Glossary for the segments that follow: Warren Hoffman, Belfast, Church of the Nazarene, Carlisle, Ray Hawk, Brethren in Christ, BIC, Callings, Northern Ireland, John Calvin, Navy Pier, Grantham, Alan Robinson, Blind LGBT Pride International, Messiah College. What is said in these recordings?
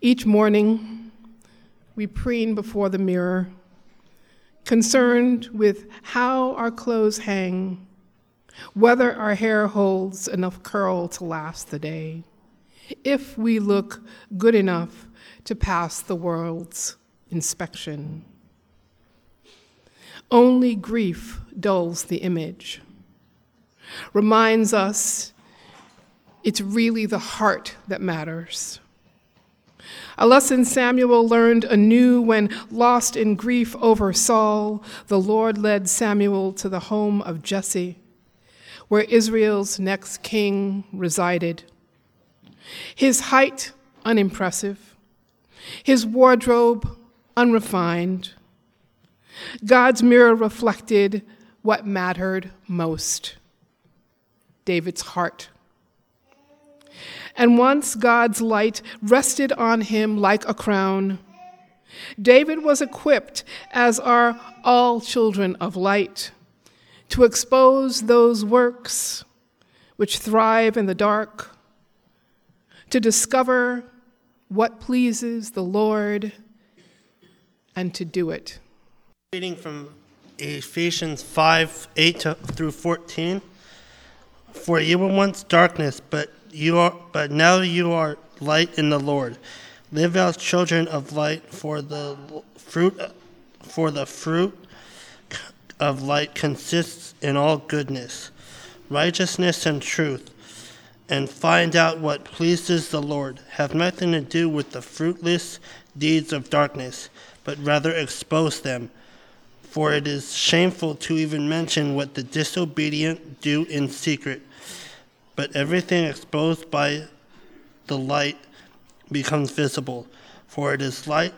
Each morning, we preen before the mirror, concerned with how our clothes hang, whether our hair holds enough curl to last the day, if we look good enough to pass the world's inspection. Only grief dulls the image, reminds us it's really the heart that matters. A lesson Samuel learned anew when, lost in grief over Saul, the Lord led Samuel to the home of Jesse, where Israel's next king resided. His height, unimpressive. His wardrobe, unrefined. God's mirror reflected what mattered most: David's heart. And once God's light rested on him like a crown, David was equipped, as are all children of light, to expose those works which thrive in the dark, to discover what pleases the Lord, and to do it. Reading from Ephesians 5:8-14. For you were once darkness, but now you are light in the Lord. Live as children of light, for the fruit of light consists in all goodness, righteousness, and truth. And find out what pleases the Lord. Have nothing to do with the fruitless deeds of darkness, but rather expose them. For it is shameful to even mention what the disobedient do in secret. But everything exposed by the light becomes visible, for it is light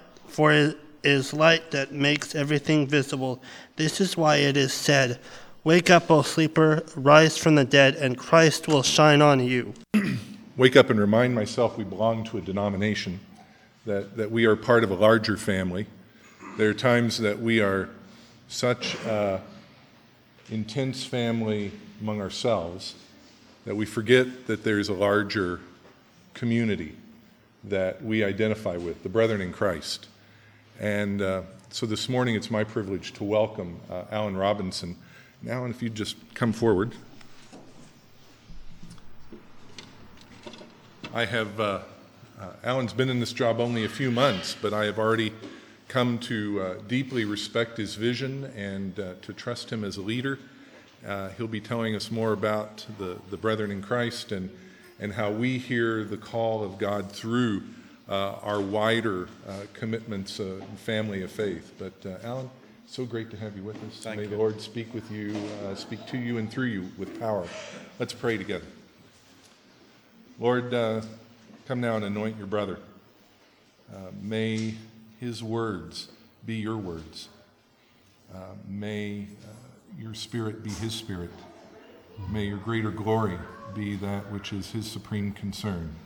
that makes everything visible. This is why it is said, "Wake up, O sleeper, rise from the dead, and Christ will shine on you." Wake up and remind myself we belong to a denomination, that we are part of a larger family. There are times that we are such an intense family among ourselves that we forget that there's a larger community that we identify with, the Brethren in Christ. And so this morning it's my privilege to welcome Alan Robinson. Now, if you'd just come forward. I have, Alan's been in this job only a few months, but I have already come to deeply respect his vision and to trust him as a leader. He'll be telling us more about the Brethren in Christ and how we hear the call of God through our wider commitments and family of faith. But Alan, so great to have you with us. Thank you. May the Lord speak with you, speak to you and through you with power. Let's pray together. Lord, come now and anoint your brother. May his words be your words. May your spirit be his spirit. May your greater glory be that which is his supreme concern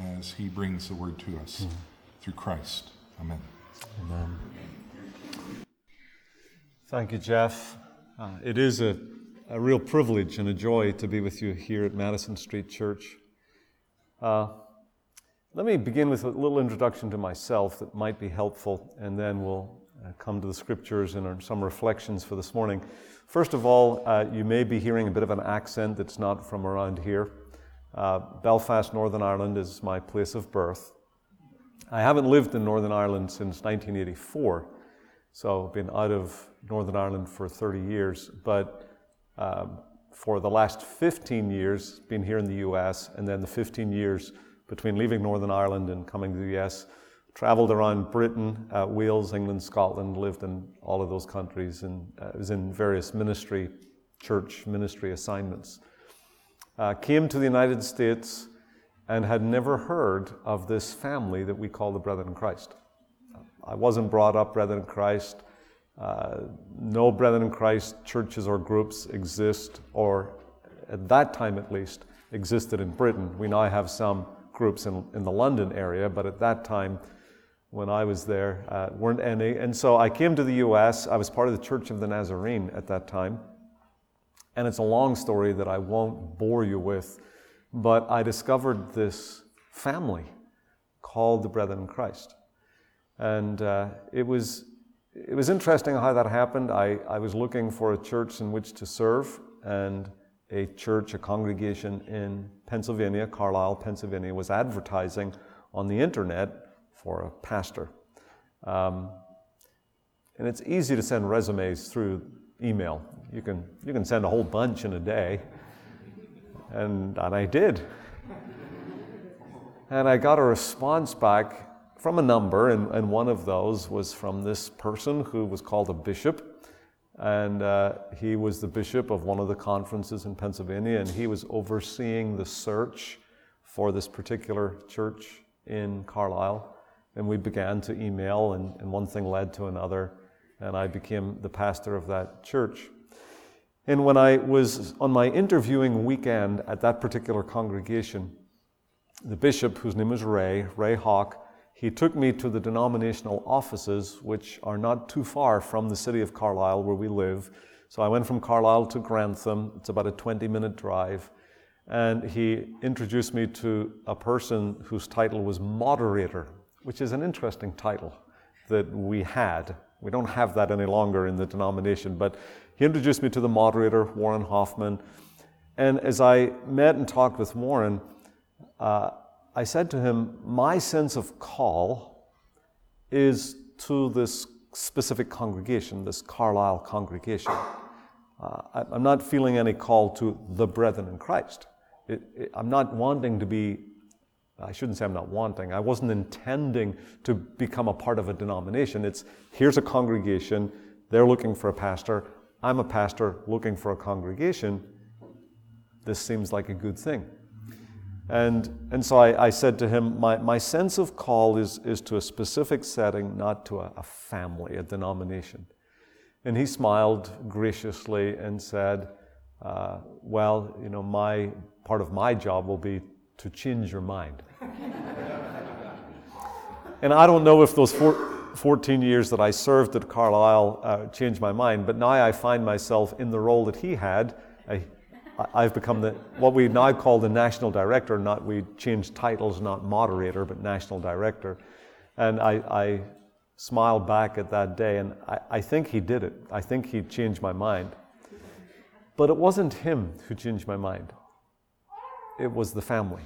as he brings the word to us through Christ. Amen. Amen. Thank you, Jeff. It is a real privilege and a joy to be with you here at Madison Street Church. Let me begin with a little introduction to myself that might be helpful, and then we'll come to the scriptures and some reflections for this morning. First of all, you may be hearing a bit of an accent that's not from around here. Belfast, Northern Ireland is my place of birth. I haven't lived in Northern Ireland since 1984, so I've been out of Northern Ireland for 30 years, but for the last 15 years, been here in the U.S., and then the 15 years between leaving Northern Ireland and coming to the U.S., traveled around Britain, Wales, England, Scotland, lived in all of those countries, and was in various church ministry assignments. Came to the United States and had never heard of this family that we call the Brethren in Christ. I wasn't brought up Brethren in Christ. No Brethren in Christ churches or groups exist, or at that time at least, existed in Britain. We now have some groups in the London area, but at that time, when I was there, weren't any. And so I came to the U.S. I was part of the Church of the Nazarene at that time. And it's a long story that I won't bore you with, but I discovered this family called the Brethren in Christ. And it was interesting how that happened. I was looking for a church in which to serve, and a congregation in Pennsylvania, Carlisle, Pennsylvania, was advertising on the internet for a pastor. And it's easy to send resumes through email. You can send a whole bunch in a day. And I did. And I got a response back from a number, and one of those was from this person who was called a bishop, and he was the bishop of one of the conferences in Pennsylvania, and he was overseeing the search for this particular church in Carlisle. And we began to email, and one thing led to another, and I became the pastor of that church. And when I was on my interviewing weekend at that particular congregation, the bishop, whose name was Ray Hawk, he took me to the denominational offices, which are not too far from the city of Carlisle where we live. So I went from Carlisle to Grantham. It's about a 20-minute drive. And he introduced me to a person whose title was moderator, which is an interesting title that we had. We don't have that any longer in the denomination, but he introduced me to the moderator, Warren Hoffman. And as I met and talked with Warren, I said to him, my sense of call is to this specific congregation, this Carlisle congregation. I'm not feeling any call to the Brethren in Christ. I'm not wanting to be, I shouldn't say I'm not wanting, I wasn't intending to become a part of a denomination. It's, here's a congregation, they're looking for a pastor, I'm a pastor looking for a congregation. This seems like a good thing. And so I said to him, my sense of call is to a specific setting, not to a family, a denomination. And he smiled graciously and said, well, you know, my part of my job will be to change your mind. And I don't know if those 14 years that I served at Carlisle changed my mind, but now I find myself in the role that he had. I've become what we now call the national director. We changed titles, not moderator, but national director. And I smiled back at that day, and I think he did it. I think he changed my mind. But it wasn't him who changed my mind. It was the family.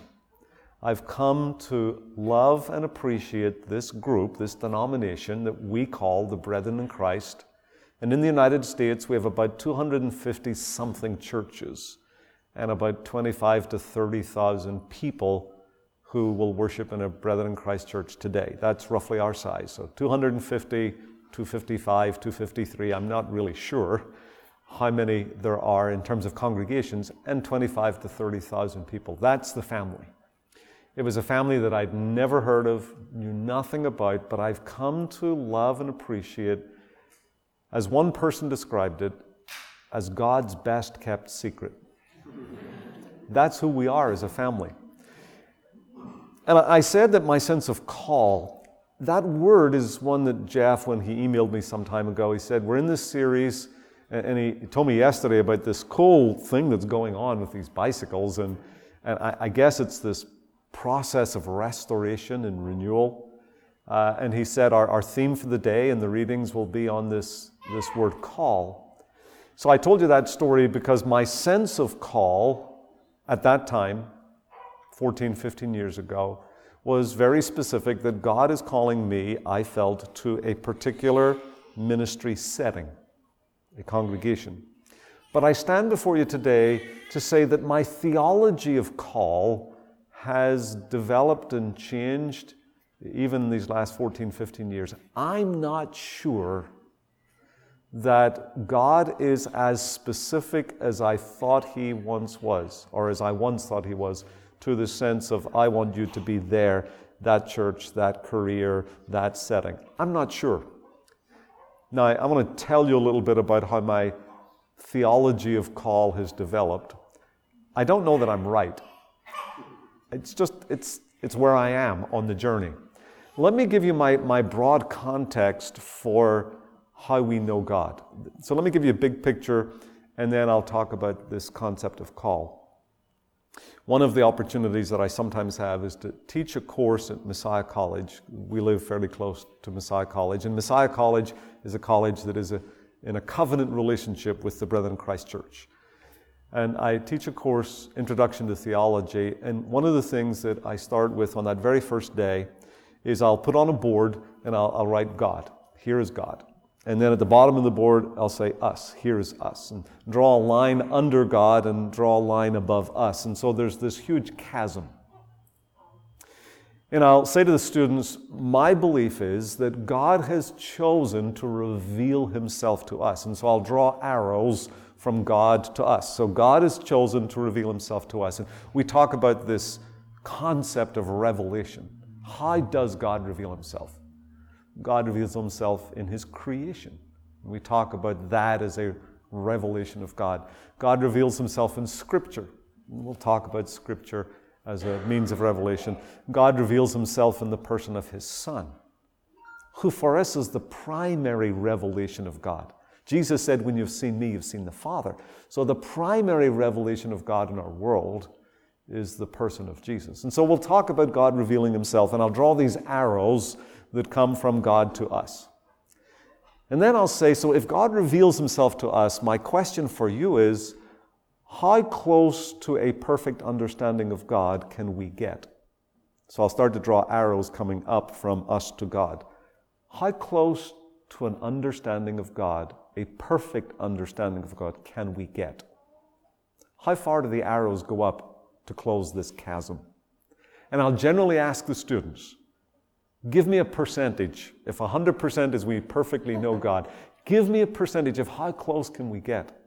I've come to love and appreciate this group, this denomination that we call the Brethren in Christ. And in the United States, we have about 250-something churches and about 25 to 30,000 people who will worship in a Brethren in Christ church today. That's roughly our size. So 250, 255, 253, I'm not really sure how many there are in terms of congregations, and 25 to 30,000 people. That's the family. It was a family that I'd never heard of, knew nothing about, but I've come to love and appreciate, as one person described it, as God's best kept secret. That's who we are as a family. And I said that my sense of call, that word is one that Jeff, when he emailed me some time ago, he said, we're in this series, and he told me yesterday about this cool thing that's going on with these bicycles, and I guess it's this process of restoration and renewal. And he said our theme for the day and the readings will be on this word call. So I told you that story because my sense of call at that time, 14, 15 years ago, was very specific that God is calling me, I felt, to a particular ministry setting, a congregation. But I stand before you today to say that my theology of call has developed and changed even these last 14, 15 years. I'm not sure that God is as specific as I thought he once was, or as I once thought he was, to the sense of, I want you to be there, that church, that career, that setting. I'm not sure. Now, I want to tell you a little bit about how my theology of call has developed. I don't know that I'm right. It's where I am on the journey. Let me give you my broad context for how we know God. So let me give you a big picture, and then I'll talk about this concept of call. One of the opportunities that I sometimes have is to teach a course at Messiah College. We live fairly close to Messiah College, and Messiah College is a college that is in a covenant relationship with the Brethren in Christ Church. And I teach a course, Introduction to Theology, and one of the things that I start with on that very first day is I'll put on a board and I'll write God. Here is God. And then at the bottom of the board, I'll say us. Here is us. And draw a line under God and draw a line above us. And so there's this huge chasm. And I'll say to the students, my belief is that God has chosen to reveal himself to us. And so I'll draw arrows from God to us. So God has chosen to reveal himself to us. And we talk about this concept of revelation. How does God reveal himself? God reveals himself in his creation. We talk about that as a revelation of God. God reveals himself in Scripture. We'll talk about Scripture as a means of revelation. God reveals himself in the person of his Son, who for us is the primary revelation of God. Jesus said, when you've seen me, you've seen the Father. So the primary revelation of God in our world is the person of Jesus. And so we'll talk about God revealing himself, and I'll draw these arrows that come from God to us. And then I'll say, so if God reveals himself to us, my question for you is, how close to a perfect understanding of God can we get? So I'll start to draw arrows coming up from us to God. How close to an understanding of God, a perfect understanding of God, can we get? How far do the arrows go up to close this chasm? And I'll generally ask the students, give me a percentage. If 100% is we perfectly know God, give me a percentage of how close can we get?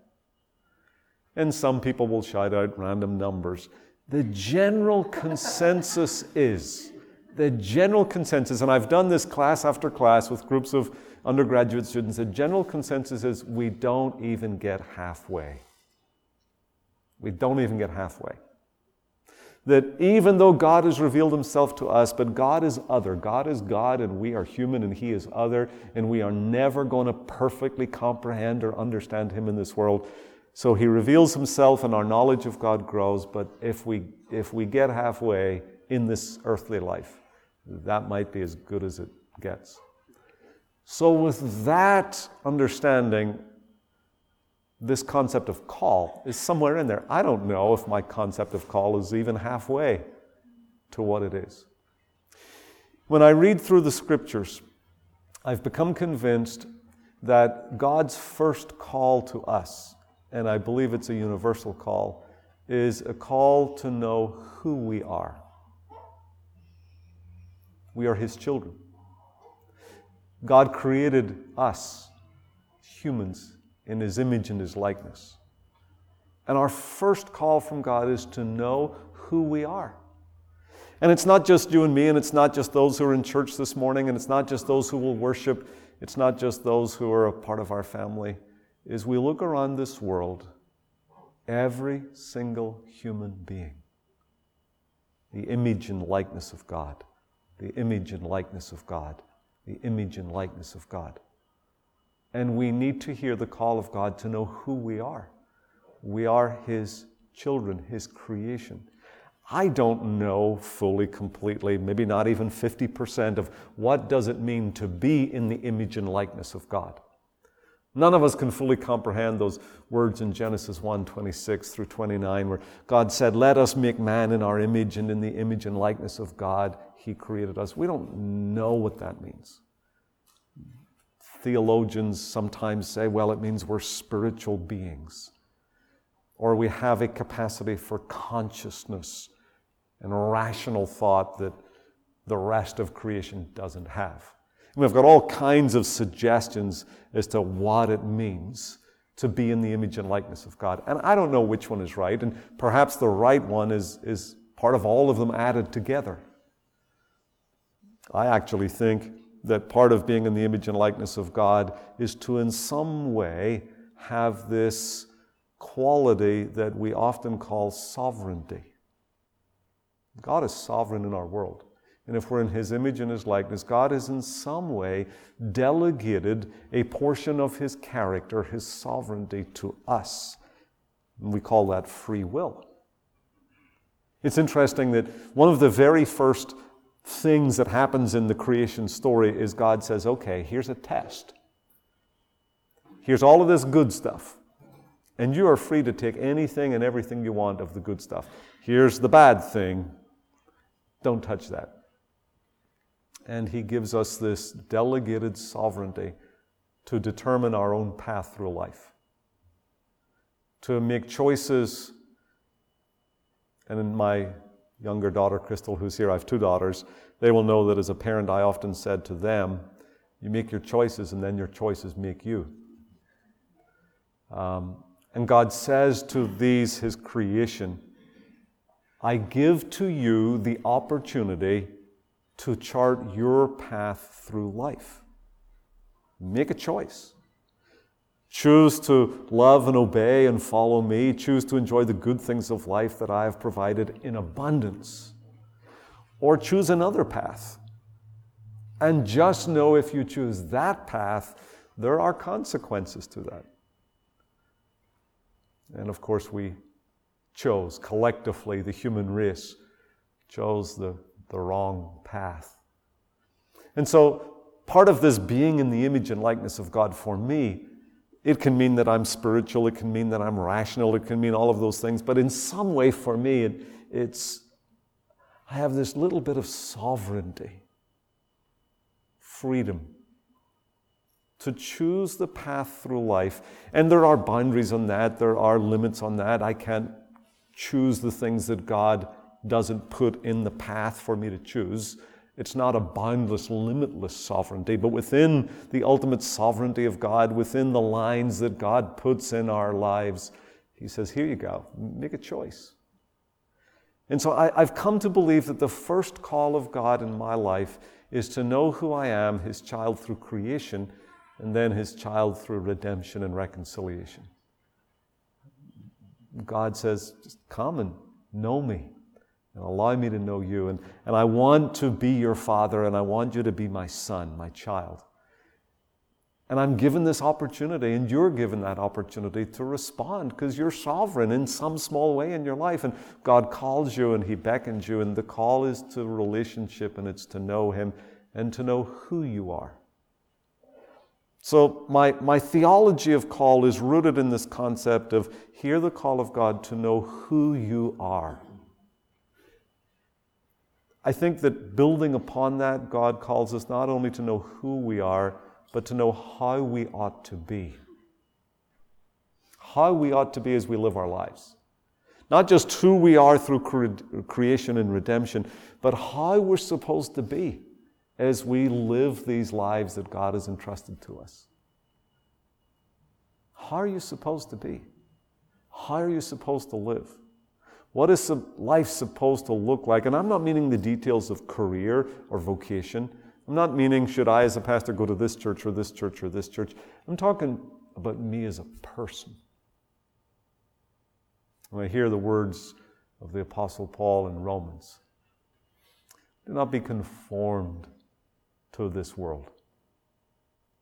And some people will shout out random numbers. The general consensus, and I've done this class after class with groups of undergraduate students, the general consensus is we don't even get halfway. We don't even get halfway. That even though God has revealed himself to us, but God is other. God is God, and we are human, and he is other, and we are never going to perfectly comprehend or understand him in this world. So he reveals himself, and our knowledge of God grows, but if we get halfway in this earthly life, that might be as good as it gets. So with that understanding, this concept of call is somewhere in there. I don't know if my concept of call is even halfway to what it is. When I read through the Scriptures, I've become convinced that God's first call to us, and I believe it's a universal call, is a call to know who we are. We are his children. God created us, humans, in his image and his likeness. And our first call from God is to know who we are. And it's not just you and me, and it's not just those who are in church this morning, and it's not just those who will worship, it's not just those who are a part of our family. As we look around this world, every single human being, the image and likeness of God, the image and likeness of God, the image and likeness of God. And we need to hear the call of God to know who we are. We are his children, his creation. I don't know fully, completely, maybe not even 50% of what does it mean to be in the image and likeness of God. None of us can fully comprehend those words in Genesis 1:26 through 29 where God said, let us make man in our image, and in the image and likeness of God he created us. We don't know what that means. Theologians sometimes say, well, it means we're spiritual beings, or we have a capacity for consciousness and rational thought that the rest of creation doesn't have. And we've got all kinds of suggestions as to what it means to be in the image and likeness of God. And I don't know which one is right, and perhaps the right one is part of all of them added together. I actually think that part of being in the image and likeness of God is to in some way have this quality that we often call sovereignty. God is sovereign in our world. And if we're in his image and his likeness, God has in some way delegated a portion of his character, his sovereignty, to us. And we call that free will. It's interesting that one of the very first things that happens in the creation story is God says, okay, here's a test. Here's all of this good stuff. And you are free to take anything and everything you want of the good stuff. Here's the bad thing. Don't touch that. And he gives us this delegated sovereignty to determine our own path through life, to make choices. And in my younger daughter, Crystal, who's here, I have two daughters, they will know that as a parent I often said to them, you make your choices and then your choices make you. And God says to these, his creation, I give to you the opportunity to chart your path through life. Make a choice. Choose to love and obey and follow me. Choose to enjoy the good things of life that I have provided in abundance. Or choose another path. And just know if you choose that path, there are consequences to that. And of course we chose, collectively, the human race, chose the wrong path. And so part of this being in the image and likeness of God for me, it can mean that I'm spiritual, it can mean that I'm rational, it can mean all of those things, but in some way for me, I have this little bit of sovereignty, freedom, to choose the path through life. And there are boundaries on that, there are limits on that. I can't choose the things that God doesn't put in the path for me to choose. It's not a boundless, limitless sovereignty, but within the ultimate sovereignty of God, within the lines that God puts in our lives, he says, here you go, make a choice. And so I've come to believe that the first call of God in my life is to know who I am, his child through creation, and then his child through redemption and reconciliation. God says, just come and know me. And allow me to know you. And I want to be your father, and I want you to be my son, my child. And I'm given this opportunity, and you're given that opportunity to respond, because you're sovereign in some small way in your life. And God calls you, and he beckons you, and the call is to relationship, and it's to know him, and to know who you are. So my theology of call is rooted in this concept of hear the call of God to know who you are. I think that building upon that, God calls us not only to know who we are, but to know how we ought to be. How we ought to be as we live our lives. Not just who we are through creation and redemption, but how we're supposed to be as we live these lives that God has entrusted to us. How are you supposed to be? How are you supposed to live? What is life supposed to look like? And I'm not meaning the details of career or vocation. I'm not meaning should I as a pastor go to this church or this church or this church. I'm talking about me as a person. When I hear the words of the Apostle Paul in Romans, do not be conformed to this world,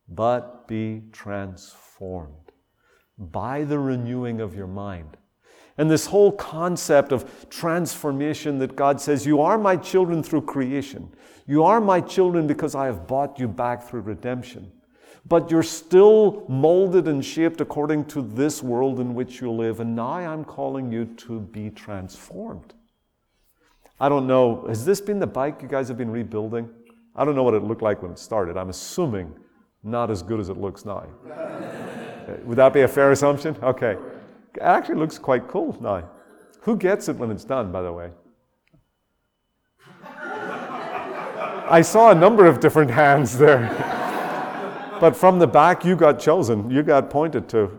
but be transformed by the renewing of your mind. And this whole concept of transformation that God says, you are my children through creation. You are my children because I have bought you back through redemption. But you're still molded and shaped according to this world in which you live. And now I'm calling you to be transformed. I don't know, has this been the bike you guys have been rebuilding? I don't know what it looked like when it started. I'm assuming not as good as it looks now. Would that be a fair assumption? Okay. It actually looks quite cool now. Who gets it when it's done, by the way? I saw a number of different hands there. But from the back, you got chosen. You got pointed to,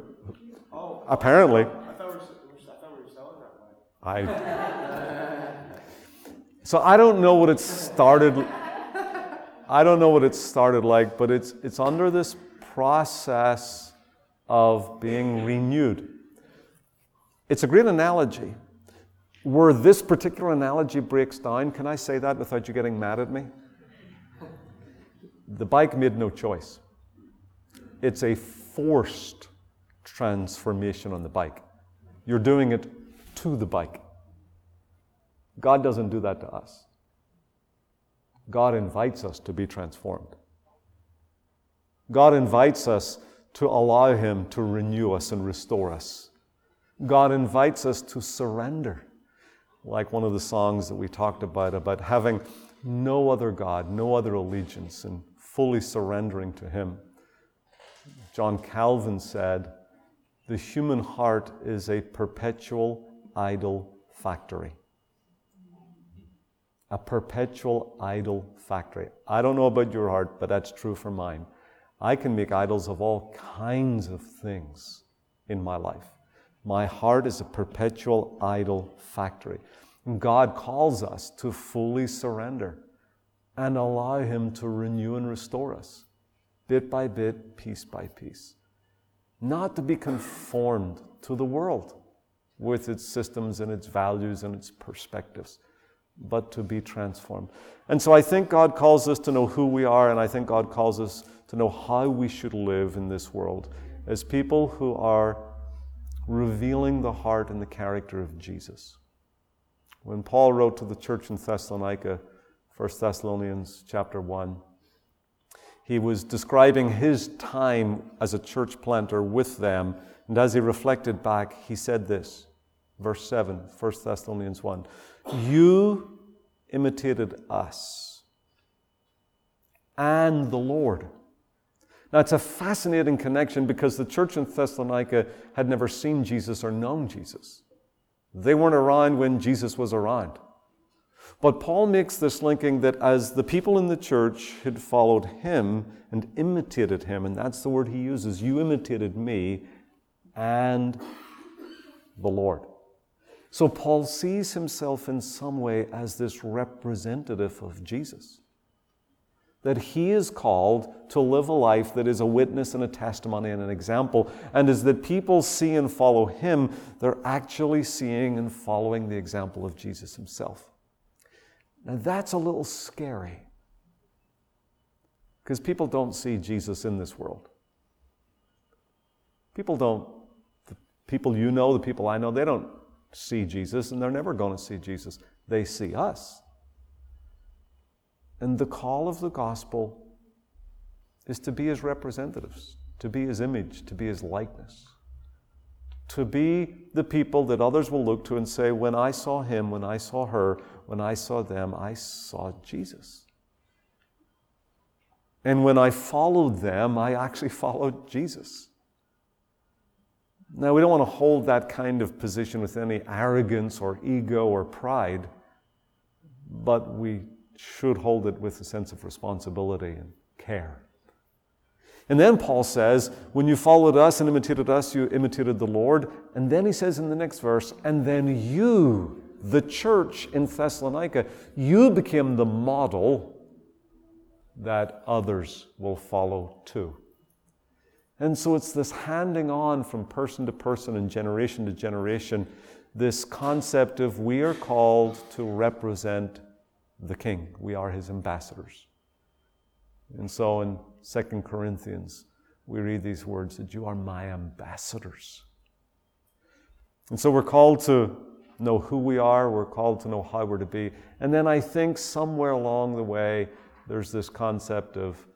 apparently. I thought we were selling that one. So I don't know what it started. I don't know what it started like, but it's under this process of being renewed. It's a great analogy. Where this particular analogy breaks down, can I say that without you getting mad at me? The bike made no choice. It's a forced transformation on the bike. You're doing it to the bike. God doesn't do that to us. God invites us to be transformed. God invites us to allow Him to renew us and restore us. God invites us to surrender, like one of the songs that we talked about having no other God, no other allegiance, and fully surrendering to Him. John Calvin said, "The human heart is a perpetual idol factory." A perpetual idol factory. I don't know about your heart, but that's true for mine. I can make idols of all kinds of things in my life. My heart is a perpetual idol factory. And God calls us to fully surrender and allow Him to renew and restore us, bit by bit, piece by piece. Not to be conformed to the world with its systems and its values and its perspectives, but to be transformed. And so I think God calls us to know who we are, and I think God calls us to know how we should live in this world as people who are revealing the heart and the character of Jesus. When Paul wrote to the church in Thessalonica, 1 Thessalonians chapter 1, he was describing his time as a church planter with them, and as he reflected back, he said this, verse 7, 1 Thessalonians 1, "You imitated us and the Lord." Now, it's a fascinating connection because the church in Thessalonica had never seen Jesus or known Jesus. They weren't around when Jesus was around. But Paul makes this linking that as the people in the church had followed him and imitated him, and that's the word he uses, "You imitated me and the Lord." So Paul sees himself in some way as this representative of Jesus, that he is called to live a life that is a witness and a testimony and an example, and as that people see and follow him, they're actually seeing and following the example of Jesus himself. Now that's a little scary, because people don't see Jesus in this world. People don't, the people you know, the people I know, they don't see Jesus, and they're never going to see Jesus. They see us. And the call of the gospel is to be his representatives, to be his image, to be his likeness, to be the people that others will look to and say, when I saw him, when I saw her, when I saw them, I saw Jesus. And when I followed them, I actually followed Jesus. Now, we don't want to hold that kind of position with any arrogance or ego or pride, but we should hold it with a sense of responsibility and care. And then Paul says, when you followed us and imitated us, you imitated the Lord. And then he says in the next verse, and then you, the church in Thessalonica, you became the model that others will follow too. And so it's this handing on from person to person and generation to generation, this concept of we are called to represent the King. We are his ambassadors. And so in 2 Corinthians, we read these words that you are my ambassadors. And so we're called to know who we are, we're called to know how we're to be. And then I think somewhere along the way, there's this concept of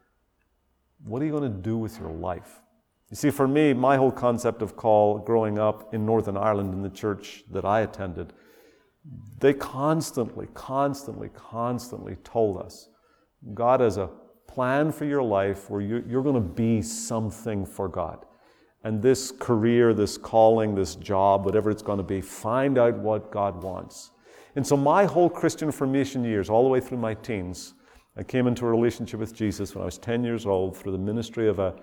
what are you going to do with your life? You see, for me, my whole concept of call growing up in Northern Ireland in the church that I attended, they constantly told us, God has a plan for your life where you're going to be something for God. And this career, this calling, this job, whatever it's going to be, find out what God wants. And so my whole Christian formation years, all the way through my teens, I came into a relationship with Jesus when I was 10 years old through the ministry of a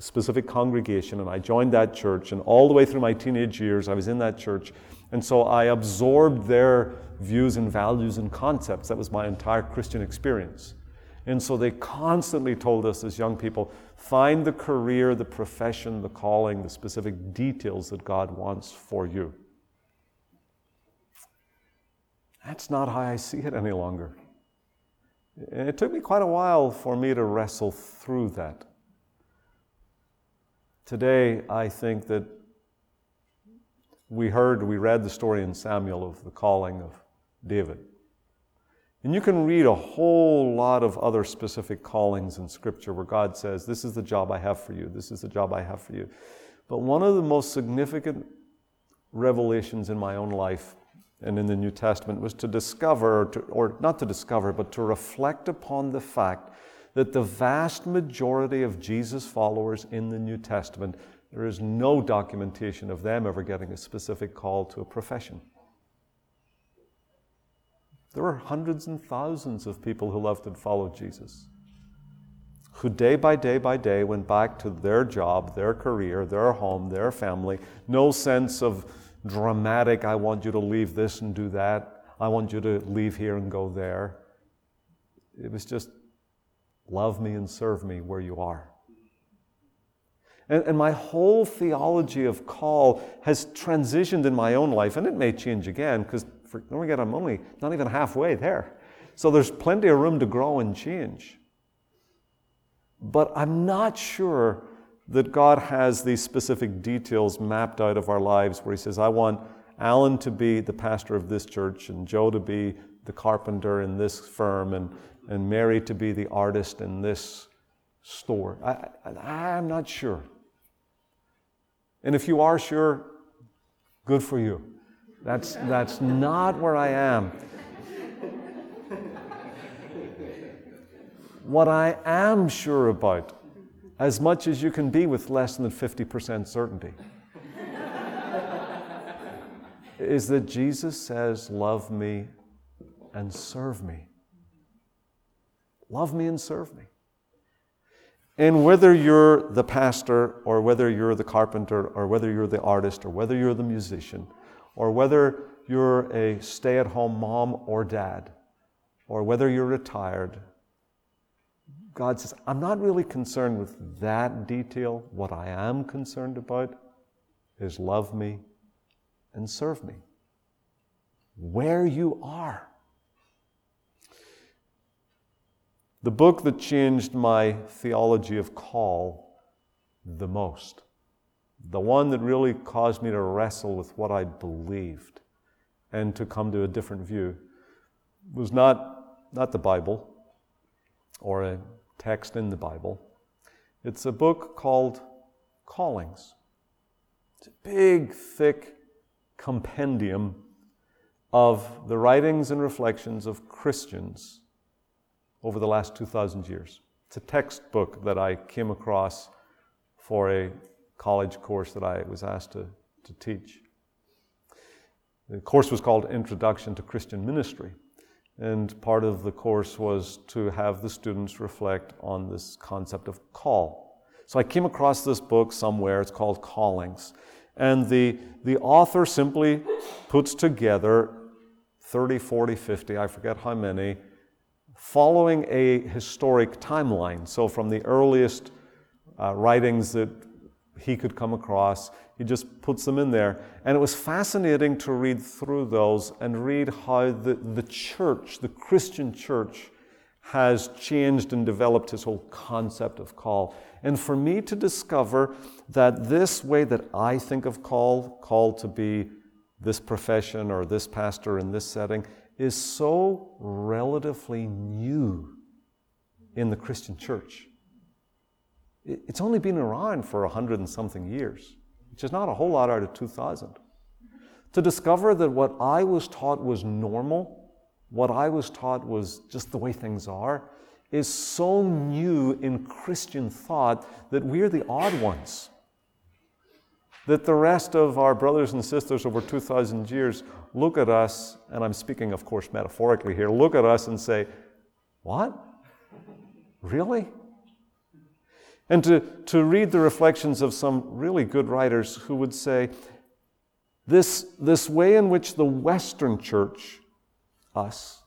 specific congregation, and I joined that church, and all the way through my teenage years I was in that church, and so I absorbed their views and values and concepts. That was my entire Christian experience. And so they constantly told us as young people, find the career, the profession, the calling, the specific details that God wants for you. That's not how I see it any longer. And it took me quite a while for me to wrestle through that. Today, I think that we read the story in Samuel of the calling of David. And you can read a whole lot of other specific callings in Scripture where God says, this is the job I have for you, this is the job I have for you. But one of the most significant revelations in my own life and in the New Testament was to discover, or not to discover, but to reflect upon the fact that the vast majority of Jesus' followers in the New Testament, there is no documentation of them ever getting a specific call to a profession. There were hundreds and thousands of people who loved and followed Jesus, who day by day by day went back to their job, their career, their home, their family. No sense of dramatic, I want you to leave this and do that. I want you to leave here and go there. It was just, love me and serve me where you are. And my whole theology of call has transitioned in my own life, and it may change again, because don't forget, I'm only not even halfway there. So there's plenty of room to grow and change. But I'm not sure that God has these specific details mapped out of our lives where he says, I want Alan to be the pastor of this church and Joe to be the carpenter in this firm and Mary to be the artist in this store. I'm not sure. And if you are sure, good for you. That's not where I am. What I am sure about, as much as you can be with less than 50% certainty, is that Jesus says, love me and serve me. Love me and serve me. And whether you're the pastor or whether you're the carpenter or whether you're the artist or whether you're the musician or whether you're a stay-at-home mom or dad or whether you're retired, God says, I'm not really concerned with that detail. What I am concerned about is love me and serve me where you are. The book that changed my theology of call the most, the one that really caused me to wrestle with what I believed and to come to a different view, was not the Bible or a text in the Bible. It's a book called Callings. It's a big, thick compendium of the writings and reflections of Christians over the last 2,000 years. It's a textbook that I came across for a college course that I was asked to teach. The course was called Introduction to Christian Ministry. And part of the course was to have the students reflect on this concept of call. So I came across this book somewhere. It's called Callings. And the author simply puts together 30, 40, 50, I forget how many, following a historic timeline. So from the earliest writings that he could come across, he just puts them in there. And it was fascinating to read through those and read how the church, the Christian church, has changed and developed his whole concept of call. And for me to discover that this way that I think of call to be this profession or this pastor in this setting, is so relatively new in the Christian church. It's only been around for 100 and something years, which is not a whole lot out of 2,000. To discover that what I was taught was normal, what I was taught was just the way things are, is so new in Christian thought that we're the odd ones. That the rest of our brothers and sisters over 2,000 years look at us, and I'm speaking, of course, metaphorically here, look at us and say, what? Really? And to read the reflections of some really good writers who would say, this way in which the Western church, us,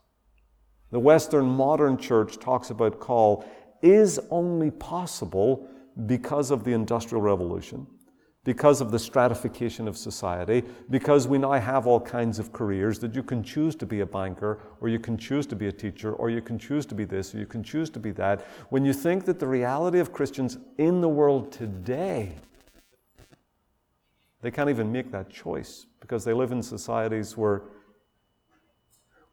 the Western modern church talks about call, is only possible because of the Industrial Revolution, because of the stratification of society, because we now have all kinds of careers that you can choose to be a banker, or you can choose to be a teacher, or you can choose to be this, or you can choose to be that. When you think that the reality of Christians in the world today, they can't even make that choice because they live in societies where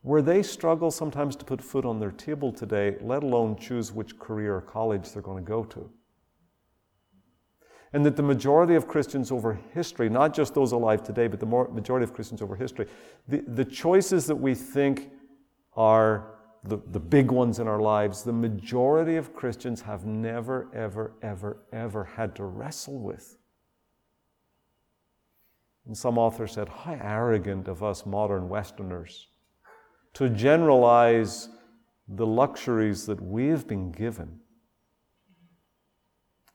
where they struggle sometimes to put food on their table today, let alone choose which career or college they're going to go to. And that the majority of Christians over history, not just those alive today, but the majority of Christians over history, the choices that we think are the big ones in our lives, the majority of Christians have never, ever, ever, ever had to wrestle with. And some author said, how arrogant of us modern Westerners to generalize the luxuries that we've been given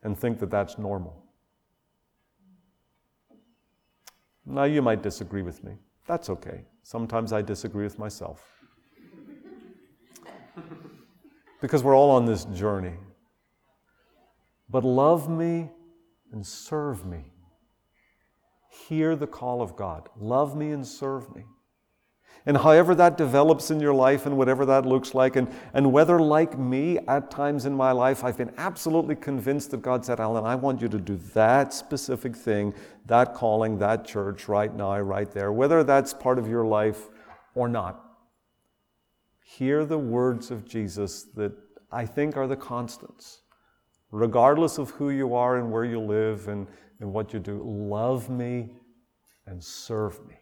and think that that's normal. Now, you might disagree with me. That's okay. Sometimes I disagree with myself. Because we're all on this journey. But love me and serve me. Hear the call of God. Love me and serve me. And however that develops in your life and whatever that looks like, and whether, like me, at times in my life, I've been absolutely convinced that God said, Alan, I want you to do that specific thing, that calling, that church, right now, right there, whether that's part of your life or not. Hear the words of Jesus that I think are the constants. Regardless of who you are and where you live and what you do, love me and serve me.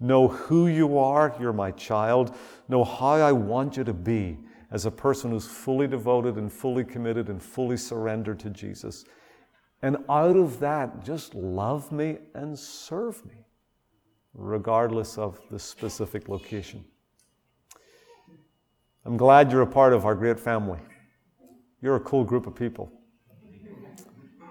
Know who you are, you're my child. Know how I want you to be as a person who's fully devoted and fully committed and fully surrendered to Jesus. And out of that, just love me and serve me, regardless of the specific location. I'm glad you're a part of our great family. You're a cool group of people.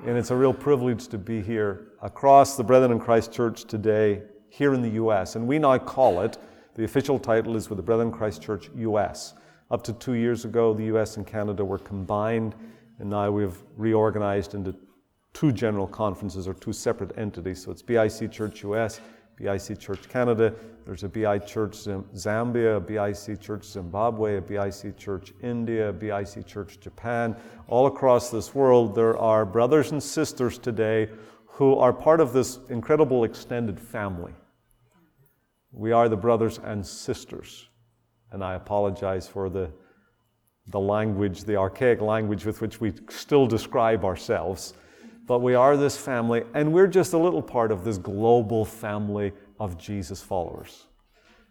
And it's a real privilege to be here across the Brethren in Christ Church today, here in the U.S. And we now call it, the official title is with the Brethren in Christ Church U.S. Up to 2 years ago, the U.S. and Canada were combined, and now we've reorganized into 2 general conferences or 2 separate entities. So it's BIC Church U.S., BIC Church Canada. There's a BIC Church Zambia, a BIC Church Zimbabwe, a BIC Church India, a BIC Church Japan. All across this world, there are brothers and sisters today who are part of this incredible extended family. We are the brothers and sisters. And I apologize for the language, the archaic language with which we still describe ourselves. But we are this family, and we're just a little part of this global family of Jesus followers.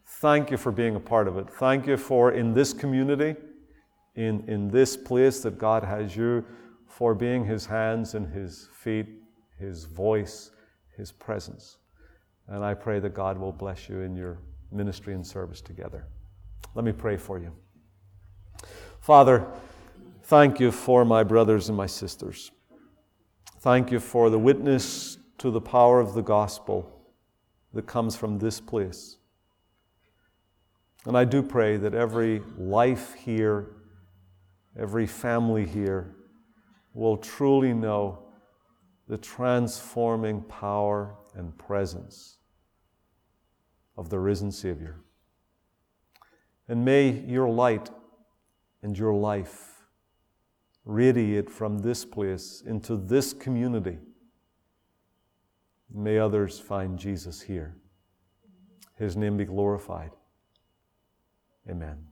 Thank you for being a part of it. Thank you for, in this community, in this place that God has you, for being His hands and His feet, His voice, His presence. And I pray that God will bless you in your ministry and service together. Let me pray for you. Father, thank you for my brothers and my sisters. Thank you for the witness to the power of the gospel that comes from this place. And I do pray that every life here, every family here, will truly know the transforming power and presence of the risen Savior. And may your light and your life radiate from this place into this community. May others find Jesus here. His name be glorified. Amen.